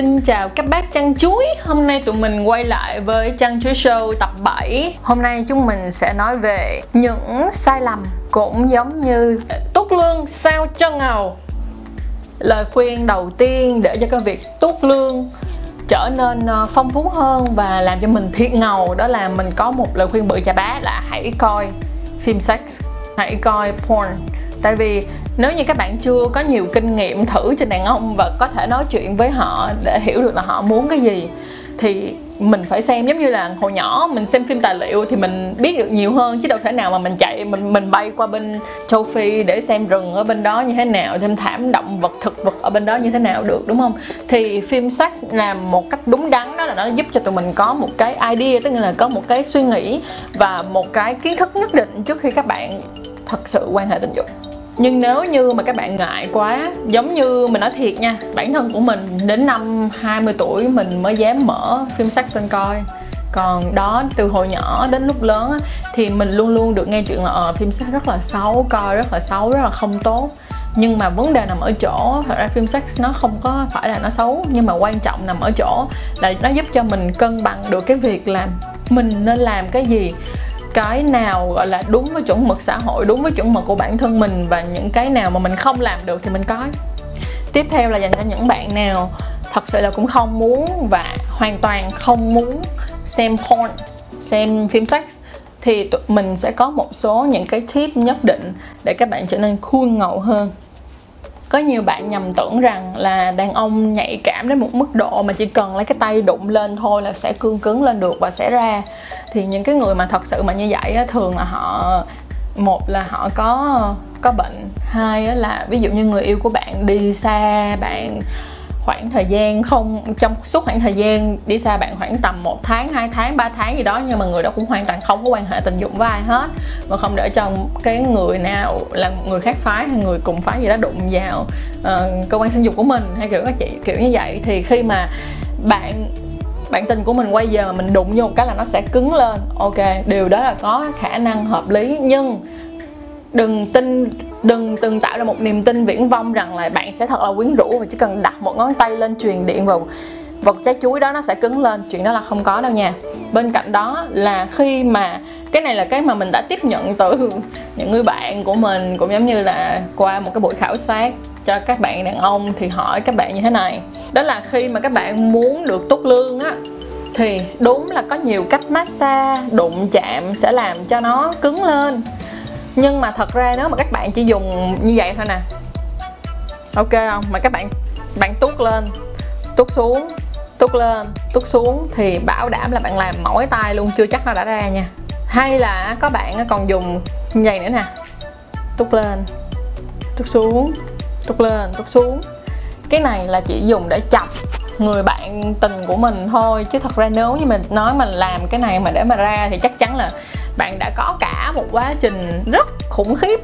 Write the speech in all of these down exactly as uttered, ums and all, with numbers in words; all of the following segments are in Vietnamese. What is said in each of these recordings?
Xin chào các bác chăn chuối. Hôm nay tụi mình quay lại với Chăn Chuối Show tập bảy. Hôm nay chúng mình sẽ nói về những sai lầm cũng giống như tuốt lương sao cho ngầu. Lời khuyên đầu tiên để cho cái việc tuốt lương trở nên phong phú hơn và làm cho mình thiệt ngầu, đó là mình có một lời khuyên bự chà bá là hãy coi phim sex, hãy coi porn. Tại vì nếu như các bạn chưa có nhiều kinh nghiệm thử trên đàn ông và có thể nói chuyện với họ để hiểu được là họ muốn cái gì, thì mình phải xem, giống như là hồi nhỏ mình xem phim tài liệu thì mình biết được nhiều hơn, chứ đâu thể nào mà mình chạy mình mình bay qua bên châu Phi để xem rừng ở bên đó như thế nào, xem thảm động vật thực vật ở bên đó như thế nào được, đúng không? Thì phim sex làm một cách đúng đắn, đó là nó giúp cho tụi mình có một cái idea, tức là có một cái suy nghĩ và một cái kiến thức nhất định trước khi các bạn thật sự quan hệ tình dục. Nhưng nếu như mà các bạn ngại quá, giống như mình nói thiệt nha, bản thân của mình đến năm hai mươi tuổi mình mới dám mở phim sex lên coi. Còn đó, từ hồi nhỏ đến lúc lớn á, thì mình luôn luôn được nghe chuyện là ờ, phim sex rất là xấu, coi rất là xấu, rất là không tốt. Nhưng mà vấn đề nằm ở chỗ, thật ra phim sex nó không có phải là nó xấu, nhưng mà quan trọng nằm ở chỗ là nó giúp cho mình cân bằng được cái việc là mình nên làm cái gì, cái nào gọi là đúng với chuẩn mực xã hội, đúng với chuẩn mực của bản thân mình, và những cái nào mà mình không làm được thì mình coi. Tiếp theo là dành cho những bạn nào thật sự là cũng không muốn và hoàn toàn không muốn xem porn, xem phim sex, thì tụi mình sẽ có một số những cái tip nhất định để các bạn trở nên cool ngầu hơn. Có nhiều bạn nhầm tưởng rằng là đàn ông nhạy cảm đến một mức độ mà chỉ cần lấy cái tay đụng lên thôi là sẽ cương cứng lên được và sẽ ra. Thì những cái người mà thật sự mà như vậy á, thường là họ, một là họ có có bệnh, hai á là ví dụ như người yêu của bạn đi xa bạn khoảng thời gian không, trong suốt khoảng thời gian đi xa bạn khoảng tầm một tháng, hai tháng, ba tháng gì đó, nhưng mà người đó cũng hoàn toàn không có quan hệ tình dục với ai hết, mà không để cho cái người nào là người khác phái hay người cùng phái gì đó đụng vào uh, cơ quan sinh dục của mình hay kiểu các chị, kiểu như vậy. Thì khi mà bạn bạn tình của mình quay về mà mình đụng vô một cái là nó sẽ cứng lên. Ok, điều đó là có khả năng hợp lý, nhưng đừng tin, đừng từng tạo ra một niềm tin viển vông rằng là bạn sẽ thật là quyến rũ và chỉ cần đặt một ngón tay lên truyền điện vào vật trái chuối đó nó sẽ cứng lên. Chuyện đó là không có đâu nha. Bên cạnh đó là khi mà cái này là cái mà mình đã tiếp nhận từ những người bạn của mình, cũng giống như là qua một cái buổi khảo sát cho các bạn đàn ông, thì hỏi các bạn như thế này, đó là khi mà các bạn muốn được tuốt lương á, thì đúng là có nhiều cách massage, đụng chạm sẽ làm cho nó cứng lên, nhưng mà thật ra nếu mà các bạn chỉ dùng như vậy thôi nè, ok không, mà các bạn bạn tuốt lên tuốt xuống tuốt lên tuốt xuống thì bảo đảm là bạn làm mỏi tay luôn, chưa chắc nó đã ra nha. Hay là có bạn còn dùng như vậy nữa nè, tuốt lên tuốt xuống tuốt lên tuốt xuống. Cái này là chỉ dùng để chọc người bạn tình của mình thôi, chứ thật ra nếu như mình nói mình làm cái này mà để mà ra thì chắc chắn là bạn đã có cả một quá trình rất khủng khiếp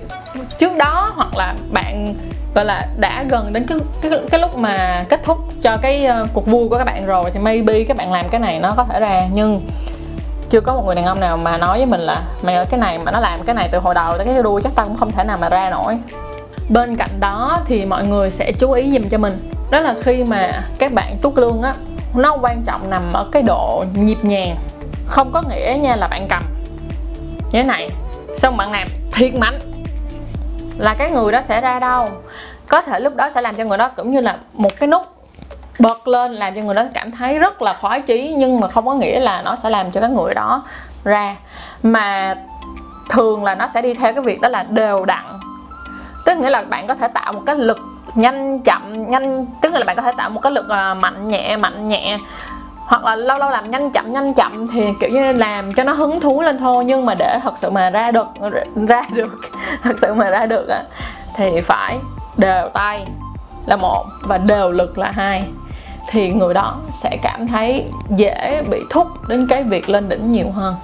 trước đó, hoặc là bạn gọi là đã gần đến cái, cái, cái lúc mà kết thúc cho cái cuộc vui của các bạn rồi, thì maybe các bạn làm cái này nó có thể ra. Nhưng chưa có một người đàn ông nào mà nói với mình là mày ơi, cái này mà nó làm cái này từ hồi đầu tới cái đuôi chắc tao cũng không thể nào mà ra nổi. Bên cạnh đó thì mọi người sẽ chú ý giùm cho mình, đó là khi mà các bạn tuốt lương á, nó quan trọng nằm ở cái độ nhịp nhàng. Không có nghĩa nha là bạn cầm như thế này xong bạn làm thiệt mạnh là cái người đó sẽ ra đâu. Có thể lúc đó sẽ làm cho người đó cũng như là một cái nút bật lên, làm cho người đó cảm thấy rất là khoái chí, nhưng mà không có nghĩa là nó sẽ làm cho cái người đó ra, mà thường là nó sẽ đi theo cái việc đó là đều đặn. Tức nghĩa là bạn có thể tạo một cái lực nhanh chậm nhanh, tức là bạn có thể tạo một cái lực mạnh nhẹ mạnh nhẹ, hoặc là lâu lâu làm nhanh chậm nhanh chậm, thì kiểu như làm cho nó hứng thú lên thôi. Nhưng mà để thật sự mà ra được ra được thật sự mà ra được á, thì phải đều tay là một và đều lực là hai, thì người đó sẽ cảm thấy dễ bị thúc đến cái việc lên đỉnh nhiều hơn.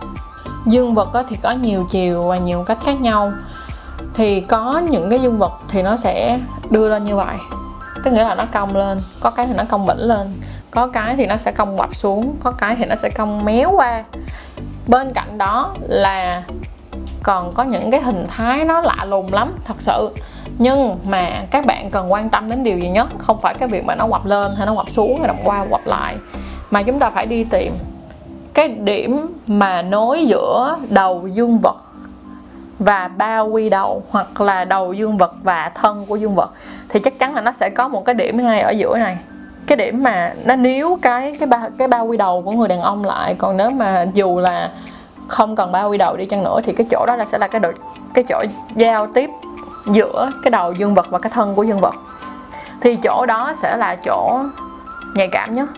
Dương vật á, thì có nhiều chiều và nhiều cách khác nhau, thì có những cái dương vật thì nó sẽ đưa lên như vậy, tức nghĩa là nó cong lên, có cái thì nó cong bỉnh lên, có cái thì nó sẽ cong ngoặt xuống, có cái thì nó sẽ cong méo qua. Bên cạnh đó là còn có những cái hình thái nó lạ lùng lắm thật sự, Nhưng mà các bạn cần quan tâm đến điều gì nhất, không phải cái việc mà nó ngoặt lên hay nó ngoặt xuống hay nó qua ngoặt lại, mà chúng ta phải đi tìm cái điểm mà nối giữa đầu dương vật và bao quy đầu, hoặc là đầu dương vật và thân của dương vật, thì chắc chắn là nó sẽ có một cái điểm ngay ở giữa này, cái điểm mà nó níu cái cái ba cái bao quy đầu của người đàn ông lại. Còn nếu mà dù là không cần bao quy đầu đi chăng nữa thì cái chỗ đó là sẽ là cái độ, cái chỗ giao tiếp giữa cái đầu dương vật và cái thân của dương vật, thì chỗ đó sẽ là chỗ nhạy cảm nhất.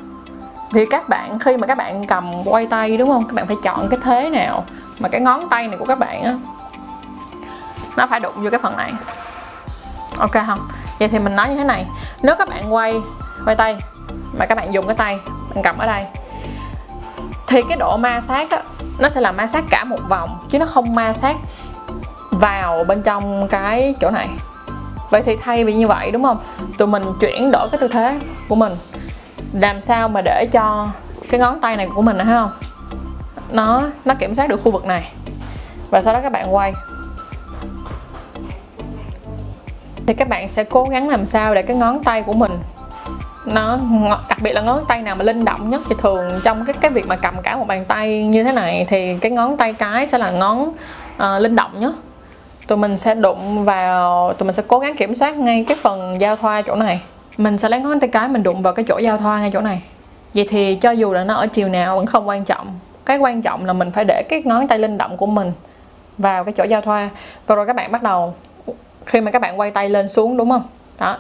Vì các bạn khi mà các bạn cầm quay tay, đúng không, các bạn phải chọn cái thế nào mà cái ngón tay này của các bạn á, nó phải đụng vô cái phần này, ok không? Vậy thì mình nói như thế này, nếu các bạn quay quay tay mà các bạn dùng cái tay bạn cầm ở đây thì cái độ ma sát á, nó sẽ là ma sát cả một vòng chứ nó không ma sát vào bên trong cái chỗ này. Vậy thì thay vì như vậy, đúng không, tụi mình chuyển đổi cái tư thế của mình làm sao mà để cho cái ngón tay này của mình, thấy không, nó nó kiểm soát được khu vực này, và sau đó các bạn quay thì các bạn sẽ cố gắng làm sao để cái ngón tay của mình nó, đặc biệt là ngón tay nào mà linh động nhất, thì thường trong cái cái việc mà cầm cả một bàn tay như thế này thì cái ngón tay cái sẽ là ngón uh, linh động nhất. Tụi mình sẽ đụng vào, tụi mình sẽ cố gắng kiểm soát ngay cái phần giao thoa chỗ này, mình sẽ lấy ngón tay cái mình đụng vào cái chỗ giao thoa ngay chỗ này. Vậy thì cho dù là nó ở chiều nào vẫn không quan trọng, cái quan trọng là mình phải để cái ngón tay linh động của mình vào cái chỗ giao thoa. Và rồi các bạn bắt đầu, khi mà các bạn quay tay lên xuống, đúng không, đó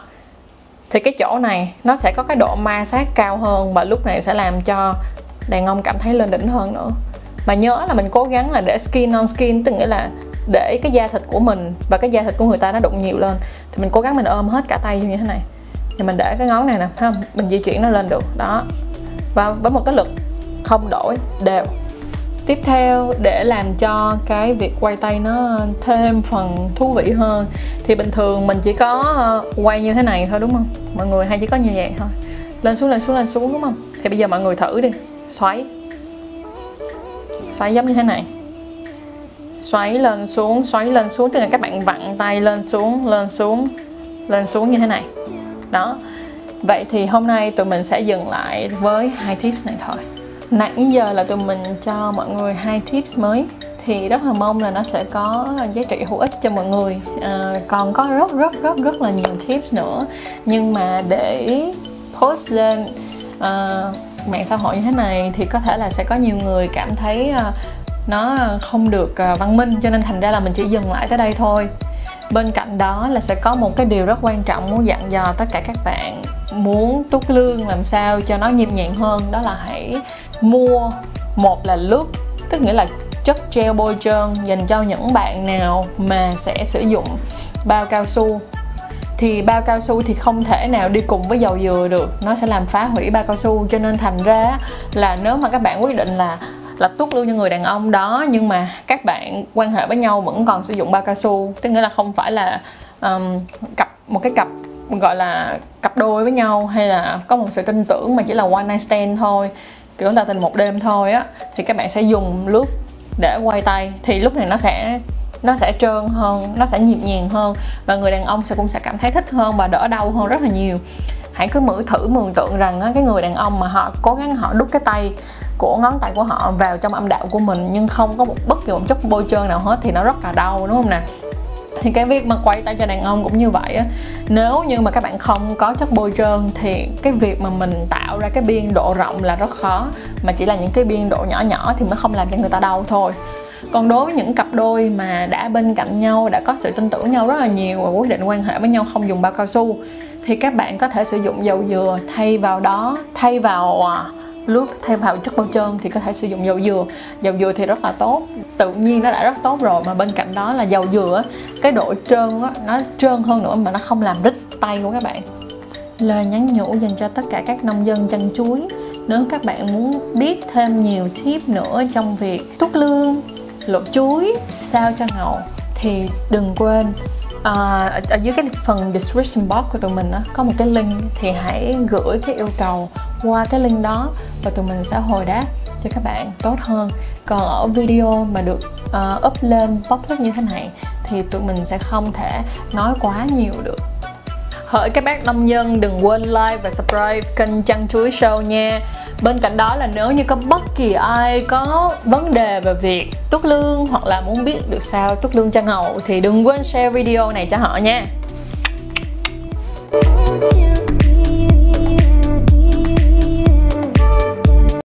thì cái chỗ này nó sẽ có cái độ ma sát cao hơn, và lúc này sẽ làm cho đàn ông cảm thấy lên đỉnh hơn nữa. Mà nhớ là mình cố gắng là để skin on skin, tức nghĩa là để cái da thịt của mình và cái da thịt của người ta nó đụng nhiều lên, thì mình cố gắng mình ôm hết cả tay như thế này, thì mình để cái ngón này nè, thấy không, mình di chuyển nó lên được đó, và với một cái lực không đổi đều. Tiếp theo, để làm cho cái việc quay tay nó thêm phần thú vị hơn thì bình thường mình chỉ có quay như thế này thôi, đúng không? Mọi người hay chỉ có như vậy thôi, lên xuống lên xuống lên xuống, đúng không? Thì bây giờ mọi người thử đi, xoáy xoáy giống như thế này, xoáy lên xuống, xoáy lên xuống, tức là các bạn vặn tay lên xuống lên xuống lên xuống như thế này đó. Vậy thì hôm nay tụi mình sẽ dừng lại với hai tips này thôi. Nãy giờ là tụi mình cho mọi người hai tips mới, thì rất là mong là nó sẽ có giá trị hữu ích cho mọi người. À, còn có rất rất rất rất là nhiều tips nữa, nhưng mà để post lên à, mạng xã hội như thế này thì có thể là sẽ có nhiều người cảm thấy à, nó không được à, văn minh, cho nên thành ra là mình chỉ dừng lại tới đây thôi. Bên cạnh đó là sẽ có một cái điều rất quan trọng muốn dặn dò tất cả các bạn muốn tuốt lương làm sao cho nó nhịp nhàng hơn, đó là hãy mua một là lướt, tức nghĩa là chất gel bôi trơn dành cho những bạn nào mà sẽ sử dụng bao cao su. Thì bao cao su thì không thể nào đi cùng với dầu dừa được, nó sẽ làm phá hủy bao cao su, cho nên thành ra là nếu mà các bạn quyết định là là tuốt lương cho người đàn ông đó nhưng mà các bạn quan hệ với nhau vẫn còn sử dụng bao cao su, tức nghĩa là không phải là um, cặp một cái cặp gọi là cặp đôi với nhau, hay là có một sự tin tưởng mà chỉ là one night stand thôi, kiểu là tình một đêm thôi á, thì các bạn sẽ dùng lướt để quay tay, thì lúc này nó sẽ nó sẽ trơn hơn, nó sẽ nhịp nhàng hơn, và người đàn ông sẽ cũng sẽ cảm thấy thích hơn và đỡ đau hơn rất là nhiều. Hãy cứ mử thử mường tượng rằng á, cái người đàn ông mà họ cố gắng họ đút cái tay của ngón tay của họ vào trong âm đạo của mình nhưng không có một bất kỳ một chút bôi trơn nào hết thì nó rất là đau, đúng không nè? Thì cái việc mà quay tay cho đàn ông cũng như vậy á, nếu như mà các bạn không có chất bôi trơn thì cái việc mà mình tạo ra cái biên độ rộng là rất khó, mà chỉ là những cái biên độ nhỏ nhỏ thì mới không làm cho người ta đau thôi. Còn đối với những cặp đôi mà đã bên cạnh nhau, đã có sự tin tưởng nhau rất là nhiều và quyết định quan hệ với nhau không dùng bao cao su, thì các bạn có thể sử dụng dầu dừa thay vào đó, thay vào lướt, thay vào chất bôi trơn thì có thể sử dụng dầu dừa. Dầu dừa thì rất là tốt, tự nhiên nó đã rất tốt rồi, mà bên cạnh đó là dầu dừa cái độ trơn đó, nó trơn hơn nữa mà nó không làm rít tay của các bạn. Lời nhắn nhủ dành cho tất cả các nông dân chăn chuối, nếu các bạn muốn biết thêm nhiều tip nữa trong việc tuốt lương, luộc chuối sao cho ngầu thì đừng quên À, ở dưới cái phần description box của tụi mình đó, có một cái link, thì hãy gửi cái yêu cầu qua cái link đó và tụi mình sẽ hồi đáp cho các bạn tốt hơn. Còn ở video mà được uh, up lên public như thế này thì tụi mình sẽ không thể nói quá nhiều được. Hỡi các bác nông dân, đừng quên like và subscribe kênh Chăn Chuối Show nha. Bên cạnh đó là nếu như có bất kỳ ai có vấn đề về việc tuốt lương hoặc là muốn biết được sao tuốt lương cho ngầu thì đừng quên share video này cho họ nha.